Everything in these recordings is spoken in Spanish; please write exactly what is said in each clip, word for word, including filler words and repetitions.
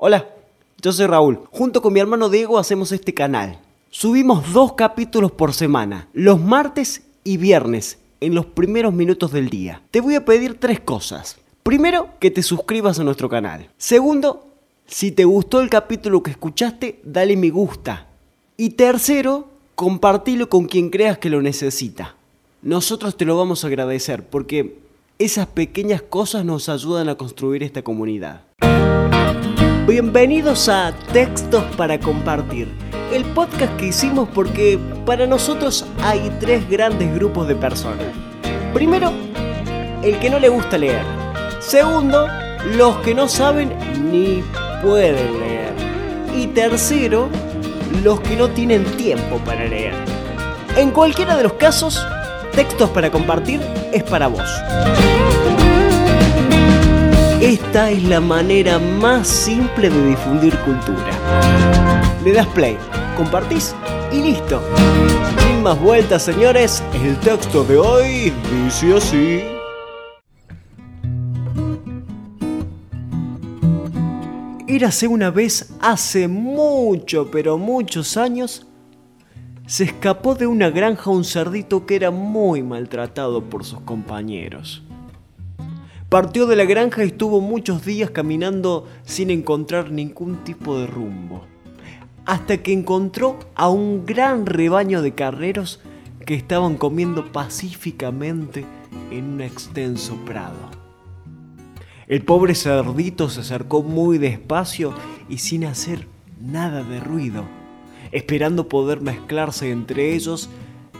Hola, yo soy Raúl. Junto con mi hermano Diego hacemos este canal. Subimos dos capítulos por semana, los martes y viernes, en los primeros minutos del día. Te voy a pedir tres cosas. Primero, que te suscribas a nuestro canal. Segundo, si te gustó el capítulo que escuchaste, dale me gusta. Y tercero, compartilo con quien creas que lo necesita. Nosotros te lo vamos a agradecer porque esas pequeñas cosas nos ayudan a construir esta comunidad. Bienvenidos a Textos para Compartir, el podcast que hicimos porque para nosotros hay tres grandes grupos de personas. Primero, el que no le gusta leer. Segundo, los que no saben ni pueden leer. Y tercero, los que no tienen tiempo para leer. En cualquiera de los casos, Textos para Compartir es para vos. Esta es la manera más simple de difundir cultura. Le das play, compartís y listo. Sin más vueltas, señores, el texto de hoy dice así. Érase una vez, hace mucho, pero muchos años, se escapó de una granja un cerdito que era muy maltratado por sus compañeros. Partió de la granja y estuvo muchos días caminando sin encontrar ningún tipo de rumbo, hasta que encontró a un gran rebaño de carneros que estaban comiendo pacíficamente en un extenso prado. El pobre cerdito se acercó muy despacio y sin hacer nada de ruido, esperando poder mezclarse entre ellos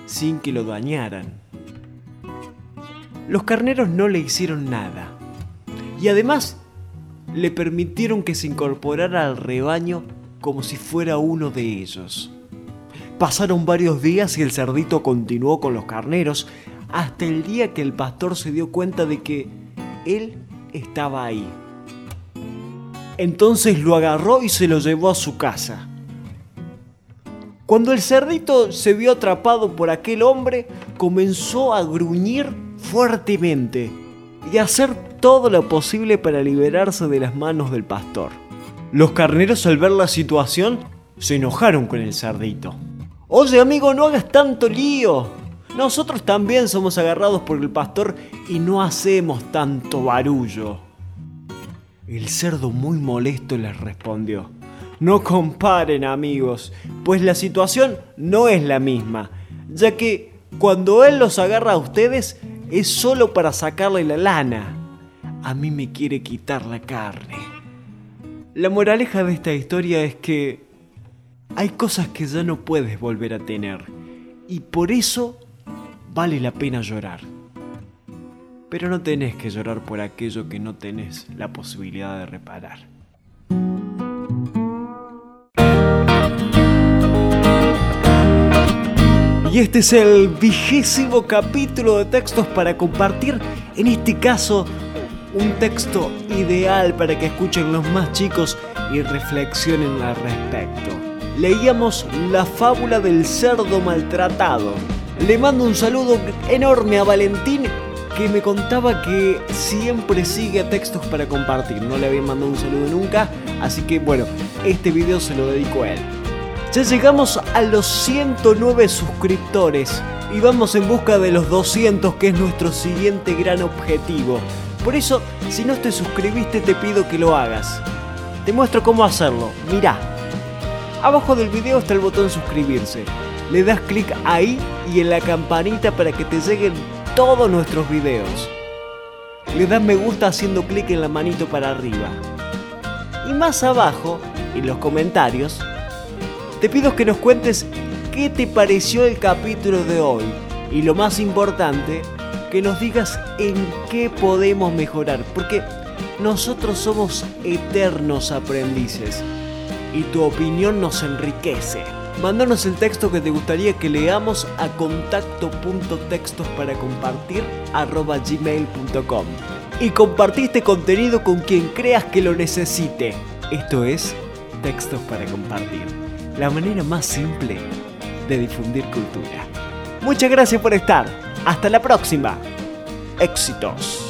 sin que lo dañaran. Los carneros no le hicieron nada y además le permitieron que se incorporara al rebaño como si fuera uno de ellos. Pasaron varios días y el cerdito continuó con los carneros hasta el día que el pastor se dio cuenta de que él estaba ahí. Entonces lo agarró y se lo llevó a su casa. Cuando el cerdito se vio atrapado por aquel hombre, comenzó a gruñir fuertemente y hacer todo lo posible para liberarse de las manos del pastor. Los carneros, al ver la situación, se enojaron con el cerdito. Oye, amigo, no hagas tanto lío. Nosotros también somos agarrados por el pastor y no hacemos tanto barullo. El cerdo, muy molesto, les respondió: No comparen, amigos, pues la situación no es la misma, ya que cuando él los agarra a ustedes es solo para sacarle la lana. A mí me quiere quitar la carne. La moraleja de esta historia es que hay cosas que ya no puedes volver a tener y por eso vale la pena llorar. Pero no tenés que llorar por aquello que no tenés la posibilidad de reparar. Y este es el vigésimo capítulo de Textos para Compartir. En este caso, un texto ideal para que escuchen los más chicos y reflexionen al respecto. Leíamos La fábula del cerdo maltratado. Le mando un saludo enorme a Valentín, que me contaba que siempre sigue Textos para Compartir. No le había mandado un saludo nunca, así que bueno, este video se lo dedico a él. Ya llegamos a los ciento nueve suscriptores y vamos en busca de los doscientos, que es nuestro siguiente gran objetivo. Por eso, si no te suscribiste, te pido que lo hagas. Te muestro cómo hacerlo. Mirá, abajo del video está el botón suscribirse. Le das clic ahí y en la campanita para que te lleguen todos nuestros videos. Le das me gusta haciendo clic en la manito para arriba. Y más abajo, en los comentarios, te pido que nos cuentes qué te pareció el capítulo de hoy y, lo más importante, que nos digas en qué podemos mejorar, porque nosotros somos eternos aprendices y tu opinión nos enriquece. Mándanos el texto que te gustaría que leamos a contacto punto textos para compartir arroba gmail punto com y compartí este contenido con quien creas que lo necesite. Esto es Textos para Compartir, la manera más simple de difundir cultura. Muchas gracias por estar. Hasta la próxima. Éxitos.